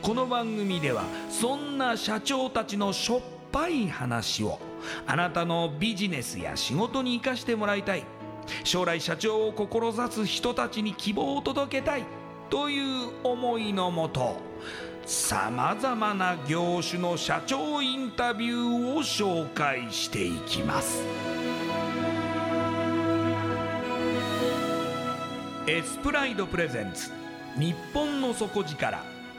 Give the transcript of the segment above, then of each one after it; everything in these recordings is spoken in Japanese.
この番組ではそんな社長たちのしょっぱい話をあなたのビジネスや仕事に生かしてもらいたい、将来社長を志す人たちに希望を届けたいという思いのもと、さまざまな業種の社長インタビューを紹介していきます。エスプライドプレゼンツ、日本の底力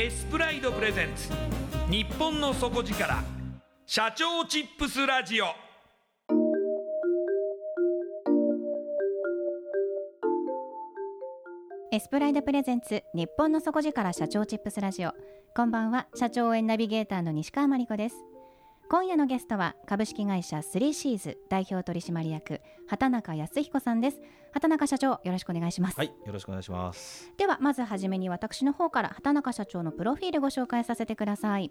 エスプライドプレゼンツ、日本の底力社長チップスラジオ。エスプライドプレゼンツ、日本の底力社長チップスラジオ。こんばんは、社長応援ナビゲーターの西川真理子です。今夜のゲストは株式会社 3Cs 代表取締役、畑中康彦さんです。畑中社長、よろしくお願いします。はい、よろしくお願いします。ではまずはじめに、私の方から畑中社長のプロフィールご紹介させてください。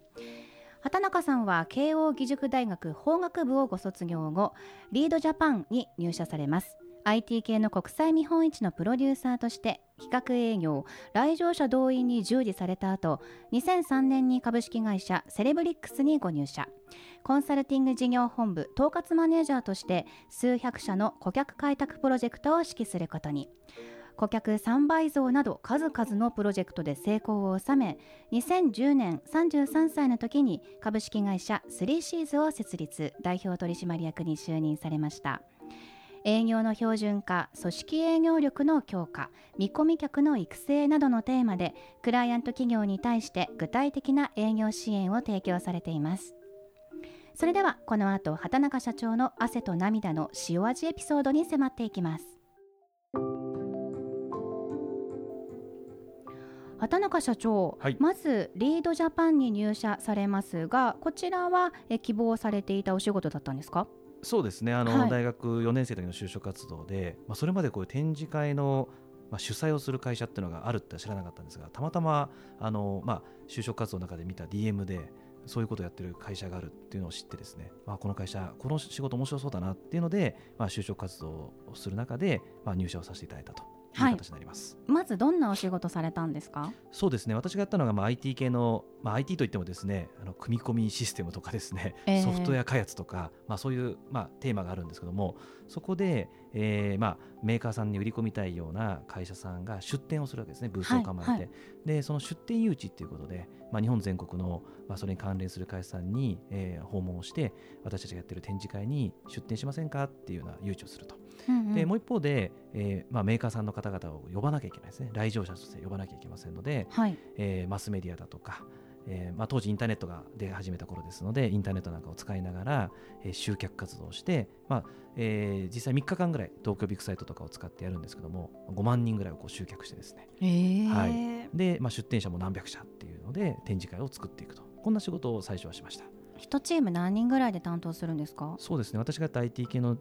畑中さんは慶応義塾大学法学部をご卒業後、リードジャパンに入社されます。IT 系の国際見本市のプロデューサーとして企画営業、来場者動員に従事された後、2003年に株式会社セレブリックスにご入社。コンサルティング事業本部統括マネージャーとして数百社の顧客開拓プロジェクトを指揮することに。顧客3倍増など数々のプロジェクトで成功を収め、2010年33歳の時に株式会社 3Cs を設立、代表取締役に就任されました。営業の標準化、組織営業力の強化、見込み客の育成などのテーマで、クライアント企業に対して具体的な営業支援を提供されています。それではこの後、畑中社長の汗と涙の塩味エピソードに迫っていきます。畑中社長、はい、まずリードジャパンに入社されますが、こちらは希望されていたお仕事だったんですか？そうですね、はい、大学4年生の時の就職活動で、それまでこういう展示会の、主催をする会社っていうのがあるって知らなかったんですが、たまたま就職活動の中で見た DM でそういうことをやってる会社があるっていうのを知ってですね、この会社、この仕事面白そうだなっていうので、就職活動をする中で、入社をさせていただいたという形になります、はい。まずどんなお仕事されたんですか？そうですね、私がやったのが、IT 系の、IT といってもですね、組み込みシステムとかですね、ソフトウェア開発とか、そういう、テーマがあるんですけども、そこで、メーカーさんに売り込みたいような会社さんが出店をするわけですね、ブースを構えて、はいはい、でその出店誘致ということで、日本全国の、それに関連する会社さんに、訪問をして、私たちがやっている展示会に出店しませんかっていうような誘致をすると、うんうん、でもう一方で、メーカーさんの方々を呼ばなきゃいけないですね、来場者として呼ばなきゃいけませんので、はい、マスメディアだとか、当時インターネットが出始めた頃ですので、インターネットなんかを使いながら、集客活動をして、実際3日間ぐらい東京ビッグサイトとかを使ってやるんですけども、5万人ぐらいをこう集客してですね、はい、で、出店者も何百社っていうので展示会を作っていくと、こんな仕事を最初はしました。1チーム何人ぐらいで担当するんですか？そうですね、私がやった IT 系の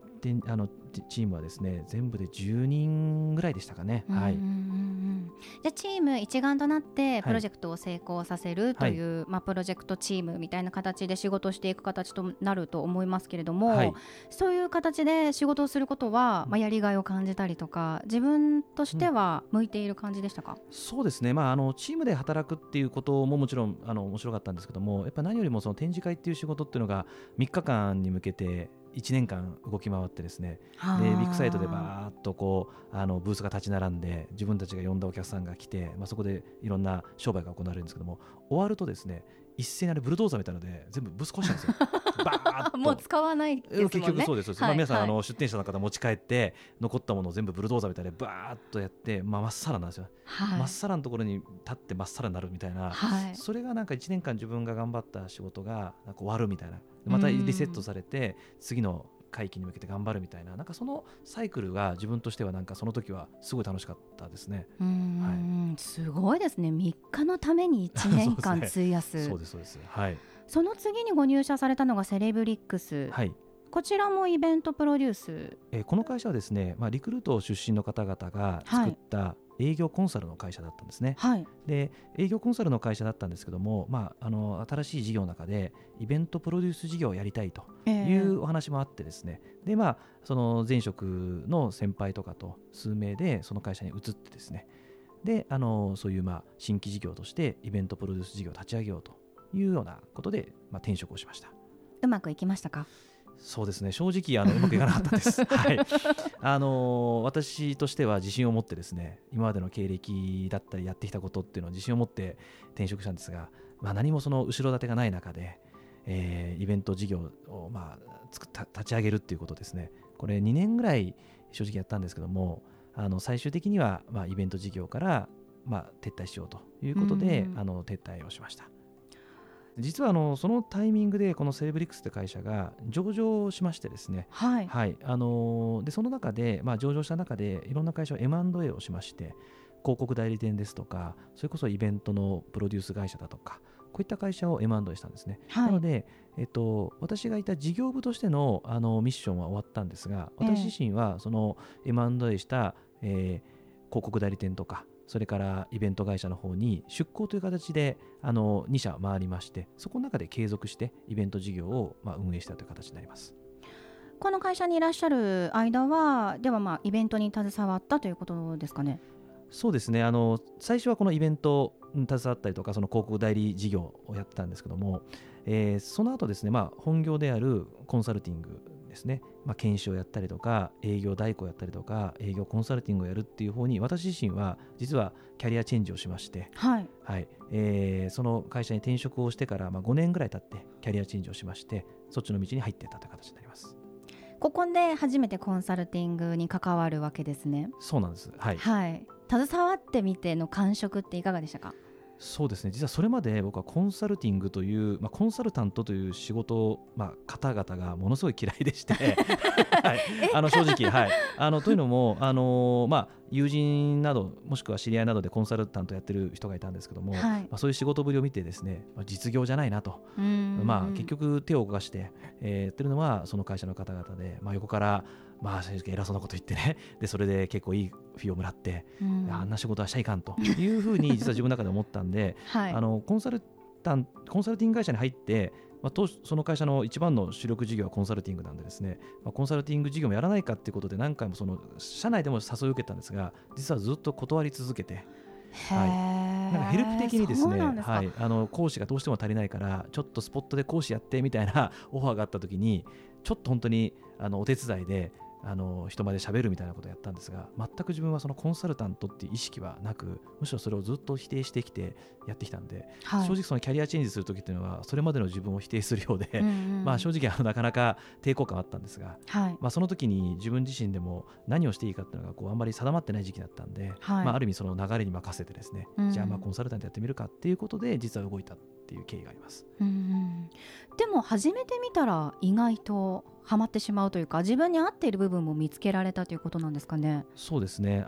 チームはですね、全部で10人ぐらいでしたかね、はい、うんうんうん、じゃあチーム一丸となってプロジェクトを成功させるという、はい、プロジェクトチームみたいな形で仕事していく形となると思いますけれども、はい、そういう形で仕事をすることは、やりがいを感じたりとか自分としては向いている感じでしたか？そうですね、チームで働くっていうことももちろん面白かったんですけども、やっぱ何よりもその展示会っていう仕事っていうのが3日間に向けて1年間動き回ってですね、でビッグサイトでバーッとこうブースが立ち並んで自分たちが呼んだお客さんが来て、そこでいろんな商売が行われるんですけども、終わるとですね一斉にブルドーザーみたいなので全部ブース壊したんですよバーッともう使わないですもんね。結局そうです、はい、皆さん出展者の方持ち帰って残ったものを全部ブルドーザーみたいでバーッとやって、真っさらなんですよ、はい、真っさらのところに立って真っさらになるみたいな、はい、それがなんか1年間自分が頑張った仕事がなんか終わるみたいな、またリセットされて次の会期に向けて頑張るみたいな、なんかそのサイクルが自分としてはなんかその時はすごい楽しかったですね。はい、すごいですね。3日のために1年間費やす。そうですそうです。はい。その次にご入社されたのがセレブリックス。はい。こちらもイベントプロデュース。この会社はですね、リクルート出身の方々が作った、はい、営業コンサルの会社だったんですね、はい、で営業コンサルの会社だったんですけども、新しい事業の中でイベントプロデュース事業をやりたいというお話もあってですね、でその前職の先輩とかと数名でその会社に移ってですね、でそういう新規事業としてイベントプロデュース事業を立ち上げようというようなことで、転職をしました。うまくいきましたか？そうですね、正直うまくいかなかったです、はい、私としては自信を持ってですね、今までの経歴だったりやってきたことっていうのを自信を持って転職したんですが、何もその後ろ盾がない中で、イベント事業を立ち上げるっていうことですね、これ2年ぐらい正直やったんですけども、最終的にはイベント事業から撤退しようということで撤退をしました。実はそのタイミングでこのセレブリックスって会社が上場しましてですね、はいはい、でその中で、上場した中でいろんな会社を M&A をしまして、広告代理店ですとかそれこそイベントのプロデュース会社だとかこういった会社を M&A したんですね、はい、なので、私がいた事業部としての、ミッションは終わったんですが、私自身はその M&A した、広告代理店とかそれからイベント会社の方に出向という形で2社回りまして、そこの中で継続してイベント事業を運営したという形になります。この会社にいらっしゃる間はではイベントに携わったということですかね？そうですね、最初はこのイベントに携わったりとかその広告代理事業をやってたんですけども、その後ですね、本業であるコンサルティングですね、研修をやったりとか営業代行をやったりとか営業コンサルティングをやるっていう方に私自身は実はキャリアチェンジをしまして、はいはいその会社に転職をしてから5年ぐらい経ってキャリアチェンジをしまして、そっちの道に入っていったという形になります。ここで初めてコンサルティングに関わるわけですね？そうなんです、はいはい、携わってみての感触っていかがでしたか？そうですね、実はそれまで僕はコンサルティングという、コンサルタントという仕事、方々がものすごい嫌いでして、はい、正直、はい、というのも友人などもしくは知り合いなどでコンサルタントやってる人がいたんですけども、はいそういう仕事ぶりを見てですね、実業じゃないなと、結局手を動かして、やってるのはその会社の方々で、横から正直偉そうなこと言ってね、でそれで結構いいフィーをもらって、あんな仕事はしちゃいかんというふうに実は自分の中で思ったんで、はい、コンサルティング会社に入って、その会社の一番の主力事業はコンサルティングなんでですね、コンサルティング事業もやらないかということで何回もその社内でも誘いを受けたんですが、実はずっと断り続けて、はい、なんかヘルプ的にですね、はい、講師がどうしても足りないからちょっとスポットで講師やってみたいなオファーがあった時にちょっと本当にお手伝いで人まで喋るみたいなことをやったんですが、全く自分はそのコンサルタントっていう意識はなく、むしろそれをずっと否定してきてやってきたんで、はい、正直そのキャリアチェンジするときっていうのはそれまでの自分を否定するようで、正直なかなか抵抗感あったんですが、はいその時に自分自身でも何をしていいかっていうのがあんまり定まってない時期だったんで、はいある意味その流れに任せてですね、じゃあコンサルタントやってみるかっていうことで実は動いたっていう経緯があります。でも始めてみたら意外とハマってしまうというか、自分に合っている部分も見つけられたということなんですかね？そうですね、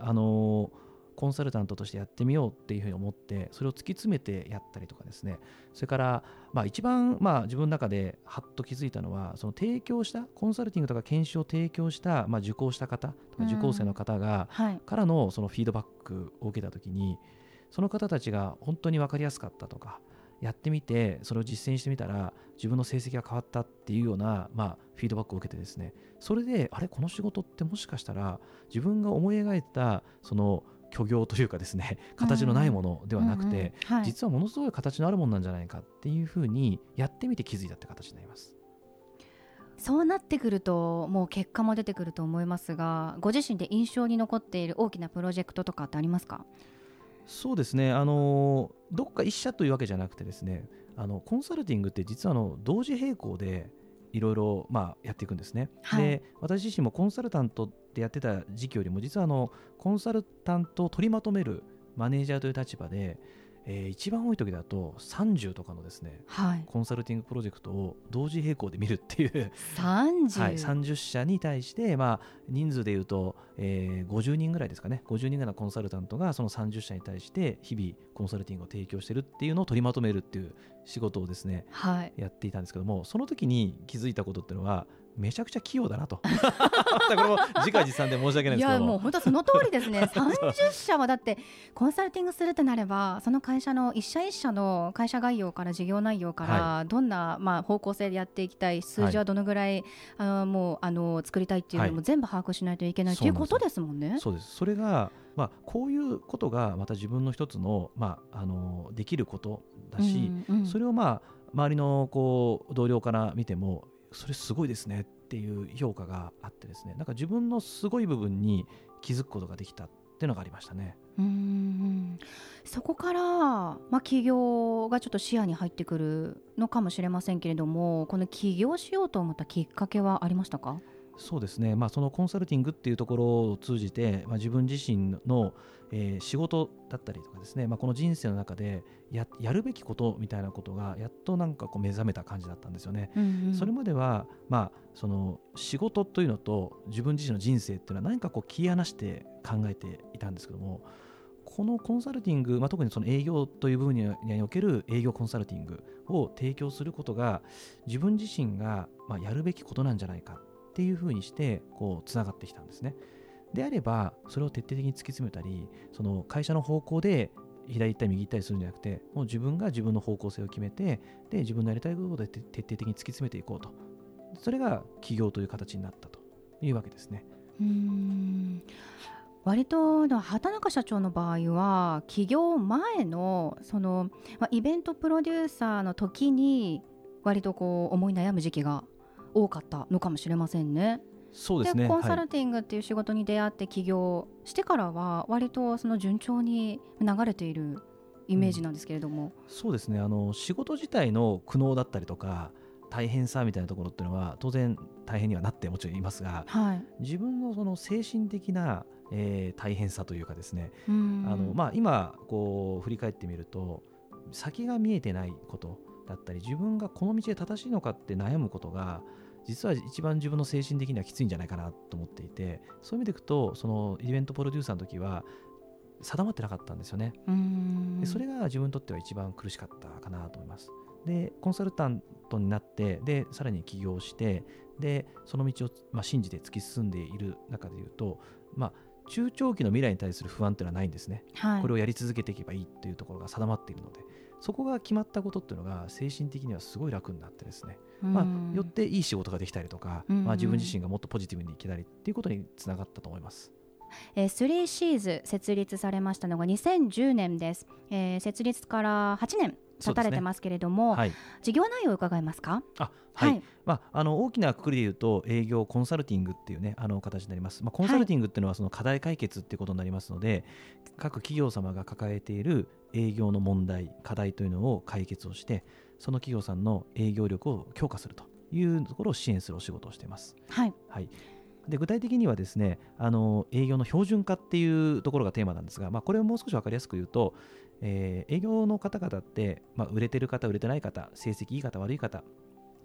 コンサルタントとしてやってみようっていうふうに思って、それを突き詰めてやったりとかですね。それから一番自分の中でハッと気づいたのは、その提供したコンサルティングとか研修を提供した受講した方とか受講生の方がからのそのフィードバックを受けた時に、その方たちが本当に分かりやすかったとか、やってみてそれを実践してみたら自分の成績が変わったっていうような、フィードバックを受けてですね、それであれ、この仕事ってもしかしたら自分が思い描いたその虚業というかですね、形のないものではなくて、実はものすごい形のあるものなんじゃないかっていうふうにやってみて気づいたって形になります。そうなってくるともう結果も出てくると思いますが、ご自身で印象に残っている大きなプロジェクトとかってありますか？そうですね、どこか一社というわけじゃなくてですね、コンサルティングって実は同時並行でいろいろやっていくんですね、はい、で私自身もコンサルタントってやってた時期よりも、実はコンサルタントを取りまとめるマネージャーという立場で、一番多い時だと30とかのですね、はい、コンサルティングプロジェクトを同時並行で見るっていう30、はい、30社に対して、人数でいうと、50人ぐらいですかね、50人ぐらいのコンサルタントがその30社に対して日々コンサルティングを提供してるっていうのを取りまとめるっていう仕事をですね、はい、やっていたんですけども、その時に気づいたことっていうのは、めちゃくちゃ器用だなとこれも自画自賛で申し訳ないですけども、いやもう本当その通りですね30社はだってコンサルティングするとなれば、その会社の一社一社の会社概要から事業内容から、はい、どんな方向性でやっていきたい、数字はどのぐらい、はい、作りたいっていうのも全部把握しないといけない、はい、ということですもんね。そうです。それがこういうことがまた自分の一つの、できることだし、うんうん、それを周りの同僚から見てもそれすごいですねっていう評価があってですね、なんか自分のすごい部分に気づくことができたっていうのがありましたね。そこから、起業がちょっと視野に入ってくるのかもしれませんけれども、この起業しようと思ったきっかけはありましたか？そうですね、そのコンサルティングっていうところを通じて、自分自身の、仕事だったりとかですね、この人生の中で やるべきことみたいなことがやっとなんか目覚めた感じだったんですよね、うんうん、それまでは、その仕事というのと自分自身の人生っていうのは何か切り離して考えていたんですけども、このコンサルティング、特にその営業という部分における営業コンサルティングを提供することが自分自身が、やるべきことなんじゃないかっていう風にしてつながってきたんですね。であればそれを徹底的に突き詰めたり、その会社の方向で左行ったり右行ったりするんじゃなくて、もう自分が自分の方向性を決めて、で自分のやりたいことで徹底的に突き詰めていこうと、それが起業という形になったというわけですね。割と畑中社長の場合は起業前の、その、イベントプロデューサーの時に割と思い悩む時期が多かったのかもしれませんね。そうですね。でコンサルティングっていう仕事に出会って起業してからは割とその順調に流れているイメージなんですけれども、そうですね、仕事自体の苦悩だったりとか大変さみたいなところっていうのは当然大変にはなってもちろんいますが、はい、自分のその精神的な、大変さというかですね、今振り返ってみると先が見えてないことだったり、自分がこの道で正しいのかって悩むことが実は一番自分の精神的にはきついんじゃないかなと思っていて、そういう意味でいくとそのイベントプロデューサーの時は定まってなかったんですよね。でそれが自分にとっては一番苦しかったかなと思います。でコンサルタントになって、でさらに起業して、でその道を、信じて突き進んでいる中でいうと、中長期の未来に対する不安というのはないんですね、はい、これをやり続けていけばいいというところが定まっているので、そこが決まったことっていうのが精神的にはすごい楽になってですね、よっていい仕事ができたりとか、自分自身がもっとポジティブにいけたりっていうことにつながったと思います。3Cs 設立されましたのが2010年です、設立から8年立たれてますけれども、はい、事業内容を伺えますか？はい、大きな括りで言うと営業コンサルティングっていうね、形になります。コンサルティングっていうのはその課題解決っていうことになりますので、各企業様が抱えている営業の問題課題というのを解決をして、その企業さんの営業力を強化するというところを支援するお仕事をしています、はい、で具体的にはですね、営業の標準化っていうところがテーマなんですが、これをもう少し分かりやすく言うと、営業の方々って、売れてる方売れてない方、成績いい方悪い方、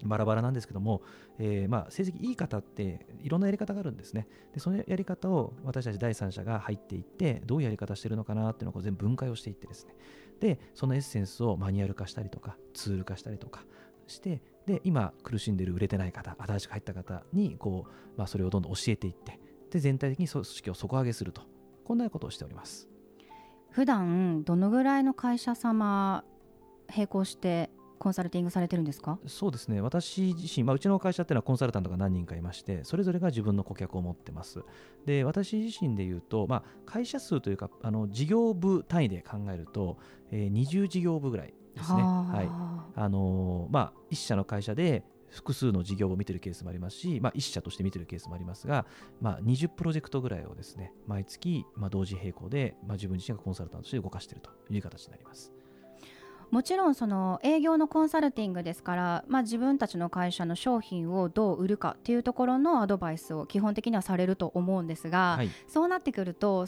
バラバラなんですけども、成績いい方っていろんなやり方があるんですね。でそのやり方を私たち第三者が入っていってどういうやり方してるのかなっていうのを全部分解をしていってですね、でそのエッセンスをマニュアル化したりとかツール化したりとかして、で今苦しんでる売れてない方、新しく入った方にこう、それをどんどん教えていって、で全体的に組織を底上げすると、こんなことをしております。普段どのぐらいの会社様並行してコンサルティングされてるんですか？そうですね、私自身、うちの会社っていうのはコンサルタントが何人かいまして、それぞれが自分の顧客を持ってます。で私自身でいうと、会社数というか事業部単位で考えると、20事業部ぐらいですね。はい、一社の会社で複数の事業を見てるケースもありますし、一社として見てるケースもありますが、20プロジェクトぐらいをですね、毎月、同時並行で、自分自身がコンサルタントとして動かしているという形になります。もちろんその営業のコンサルティングですから、自分たちの会社の商品をどう売るかっていうところのアドバイスを基本的にはされると思うんですが、はい、そうなってくると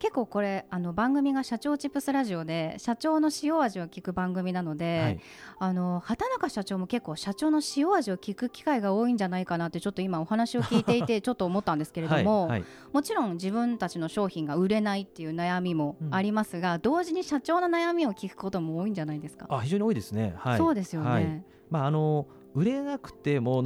結構これ番組が社長チップスラジオで社長の塩味を聞く番組なので、はい、畑中社長も結構社長の塩味を聞く機会が多いんじゃないかなってちょっと今お話を聞いていてちょっと思ったんですけれども、はいはい、もちろん自分たちの商品が売れないっていう悩みもありますが、同時に社長の悩みを聞くことも多いんじゃないですか？非常に多いですね。はい、そうですよね。はい、売れなくても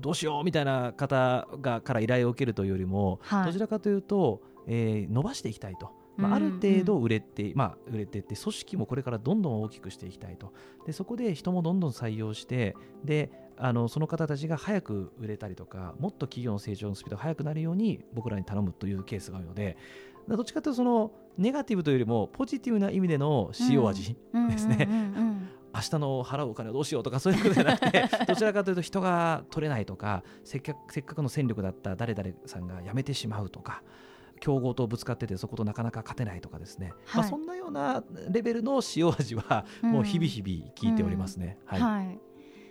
どうしようみたいな方がから依頼を受けるというよりも、はい、どちらかというと伸ばしていきたいと、ある程度売れていって、組織もこれからどんどん大きくしていきたいと。でそこで人もどんどん採用して、でその方たちが早く売れたりとか、もっと企業の成長のスピードが速くなるように僕らに頼むというケースがあるので、どっちかというとネガティブというよりもポジティブな意味での塩味ですね。明日の払うお金をどうしようとかそういうことじゃなくてどちらかというと人が取れないとか、せっかくの戦力だった誰々さんが辞めてしまうとか、競合とぶつかっててそことなかなか勝てないとかですね、はい、そんなようなレベルの塩味はもう日々日々聞いておりますね。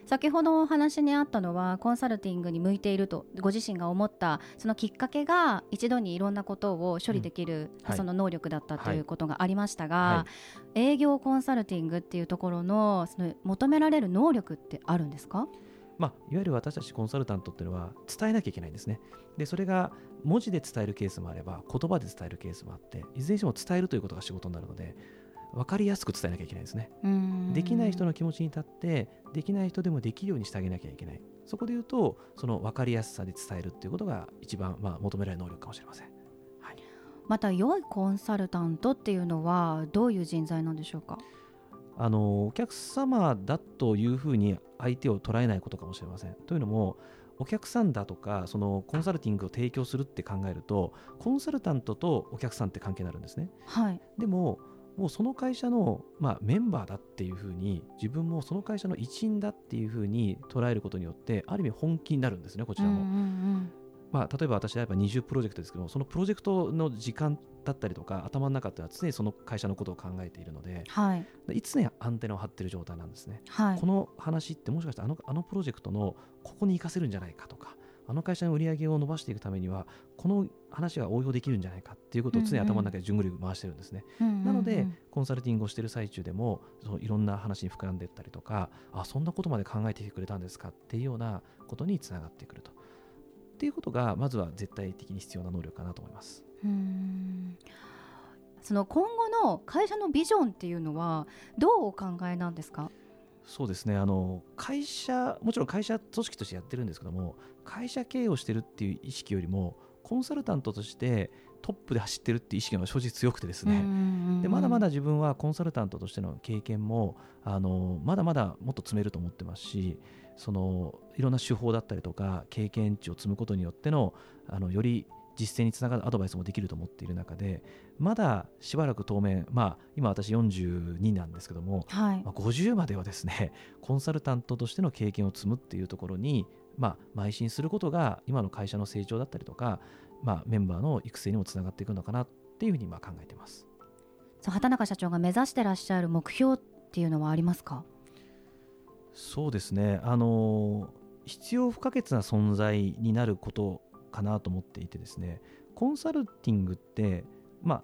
先ほどお話にあったのはコンサルティングに向いているとご自身が思ったそのきっかけが、一度にいろんなことを処理できる、はい、その能力だったということがありましたが、はいはい、営業コンサルティングっていうところの、その求められる能力ってあるんですか？いわゆる私たちコンサルタントっていうのは伝えなきゃいけないんですね。でそれが文字で伝えるケースもあれば言葉で伝えるケースもあって、いずれにしても伝えるということが仕事になるので、分かりやすく伝えなきゃいけないですね。できない人の気持ちに立って、できない人でもできるようにしてあげなきゃいけない。そこでいうとその分かりやすさで伝えるっていうことが一番求められる能力かもしれません。はい、また良いコンサルタントっていうのはどういう人材なんでしょうか？お客様だというふうに相手を捉えないことかもしれません。というのもお客さんだとかそのコンサルティングを提供するって考えると、コンサルタントとお客さんって関係になるんですね。はい、でももうその会社の、メンバーだっていうふうに、自分もその会社の一員だっていうふうに捉えることによってある意味本気になるんですね、こちらも。例えば私であれば20プロジェクトですけども、そのプロジェクトの時間だったりとか頭の中っては常にその会社のことを考えているので、いつねアンテナを張っている状態なんですね。この話ってもしかしてあのプロジェクトのここに生かせるんじゃないかとか、あの会社の売り上げを伸ばしていくためにはこの話が応用できるんじゃないかっていうことを常に頭の中でじゅんぐり回してるんですね。なのでコンサルティングをしている最中でもいろんな話に膨らんでいったりとか、そんなことまで考えてくれたんですかっていうようなことにつながってくるとっていうことが、まずは絶対的に必要な能力かなと思います。その今後の会社のビジョンっていうのはどうお考えなんですか？そうですね、もちろん会社組織としてやってるんですけども、会社経営をしてるっていう意識よりもコンサルタントとしてトップで走ってるっていう意識が正直強くてですね。でまだまだ自分はコンサルタントとしての経験もまだまだもっと積めると思ってますし、いろんな手法だったりとか経験値を積むことによっての、より実践につながるアドバイスもできると思っている中で、まだしばらく当面、今私42なんですけども、50まではですねコンサルタントとしての経験を積むっていうところに、邁進することが今の会社の成長だったりとか、メンバーの育成にもつながっていくのかなっていうふうに今考えています。畑中社長が目指してらっしゃる目標っていうのはありますか？そうですね、必要不可欠な存在になることかなと思っていてですね、コンサルティングって、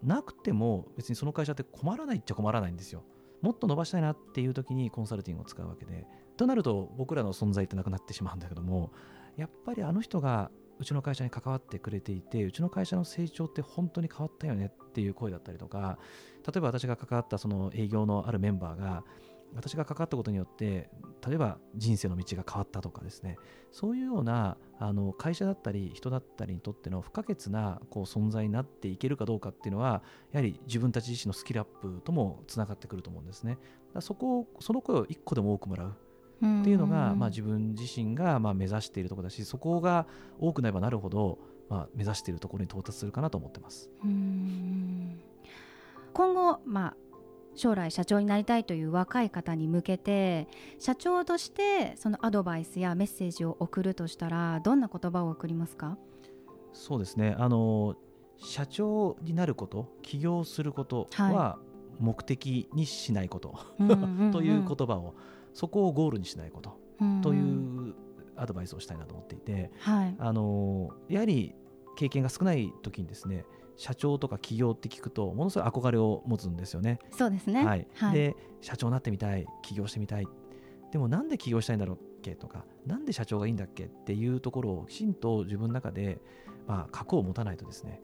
なくても別にその会社って困らないっちゃ困らないんですよ。もっと伸ばしたいなっていう時にコンサルティングを使うわけで、となると僕らの存在ってなくなってしまうんだけども、やっぱりあの人がうちの会社に関わってくれていて、うちの会社の成長って本当に変わったよねっていう声だったりとか、例えば私が関わったその営業のあるメンバーが、私が関わったことによって例えば人生の道が変わったとかですね、そういうような会社だったり人だったりにとっての不可欠な存在になっていけるかどうかっていうのは、やはり自分たち自身のスキルアップともつながってくると思うんですね。その声を一個でも多くもらうっていうのが、自分自身が目指しているところだし、そこが多くなればなるほど目指しているところに到達するかなと思ってます。今後将来社長になりたいという若い方に向けて、社長としてそのアドバイスやメッセージを送るとしたら、どんな言葉を送りますか？そうですね、社長になること、起業することは目的にしないこと、という言葉を、そこをゴールにしないこと、というアドバイスをしたいなと思っていて、やはり経験が少ない時にですね、社長とか起業って聞くとものすごい憧れを持つんですよね。そうですね、で社長になってみたい、起業してみたい、でもなんで起業したいんだろうっけとか、なんで社長がいいんだっけっていうところをきちんと自分の中で核を持たないとですね、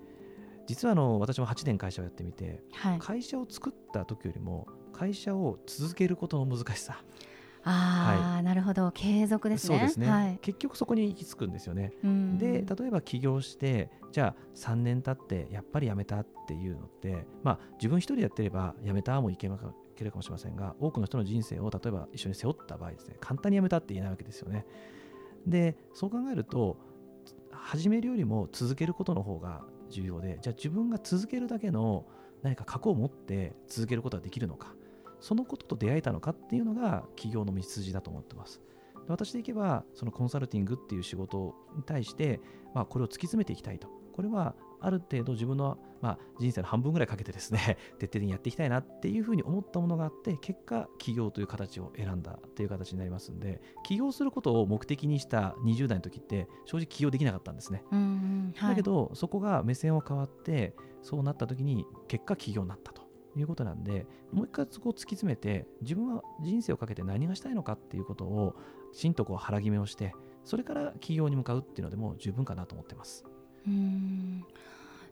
実は私も8年会社をやってみて、会社を作った時よりも会社を続けることの難しさ、なるほど、継続ですね。そうですね、結局そこに行き着くんですよね。で、例えば起業してじゃあ3年経ってやっぱり辞めたっていうのって、自分一人でやってれば辞めたもいけるかもしれませんが、多くの人の人生を例えば一緒に背負った場合ですね、簡単に辞めたって言えないわけですよね。で、そう考えると始めるよりも続けることの方が重要で、じゃあ自分が続けるだけの何か過去を持って続けることができるのか、そのことと出会えたのかっていうのが企業の道筋だと思ってます。で、私でいけばそのコンサルティングっていう仕事に対して、これを突き詰めていきたいと、これはある程度自分の、人生の半分ぐらいかけてですね徹底的にやっていきたいなっていうふうに思ったものがあって、結果起業という形を選んだっていう形になりますんで、起業することを目的にした20代の時って正直起業できなかったんですね。だけどそこが目線を変わって、そうなった時に結果起業になったということなんで、もう一回そこを突き詰めて、自分は人生をかけて何がしたいのかっていうことをきちんと腹決めをして、それから起業に向かうっていうのでも十分かなと思ってます。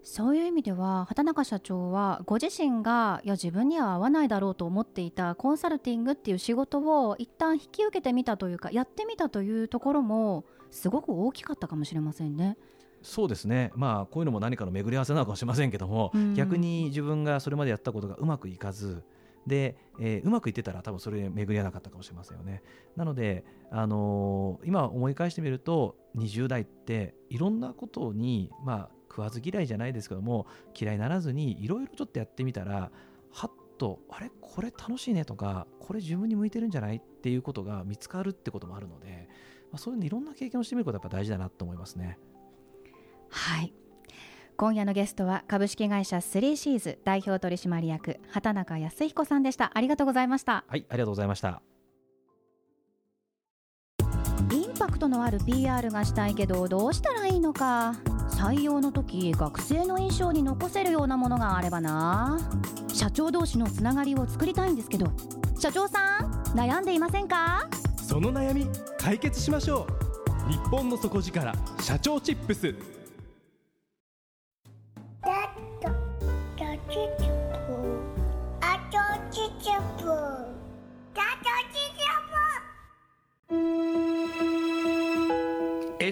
そういう意味では畑中社長はご自身が、いや自分には合わないだろうと思っていたコンサルティングっていう仕事を一旦引き受けてみたというか、やってみたというところもすごく大きかったかもしれませんね。そうですね、こういうのも何かの巡り合わせなのかもしれませんけども、逆に自分がそれまでやったことがうまくいかずで、うまくいってたら多分それ巡り合わなかったかもしれませんよね。なので、今思い返してみると20代っていろんなことに、食わず嫌いじゃないですけども、嫌いならずにいろいろちょっとやってみたら、はっとあれこれ楽しいねとか、これ自分に向いてるんじゃないっていうことが見つかるってこともあるので、そういうのいろんな経験をしてみることはやっぱ大事だなと思いますね。はい、今夜のゲストは株式会社 3Cs 代表取締役畑中康彦さんでした。ありがとうございました。はい、ありがとうございました。インパクトのある PR がしたいけどどうしたらいいのか、採用の時学生の印象に残せるようなものがあればな。社長同士のつながりを作りたいんですけど、社長さん悩んでいませんか？その悩み解決しましょう。日本の底力社長チップス。エ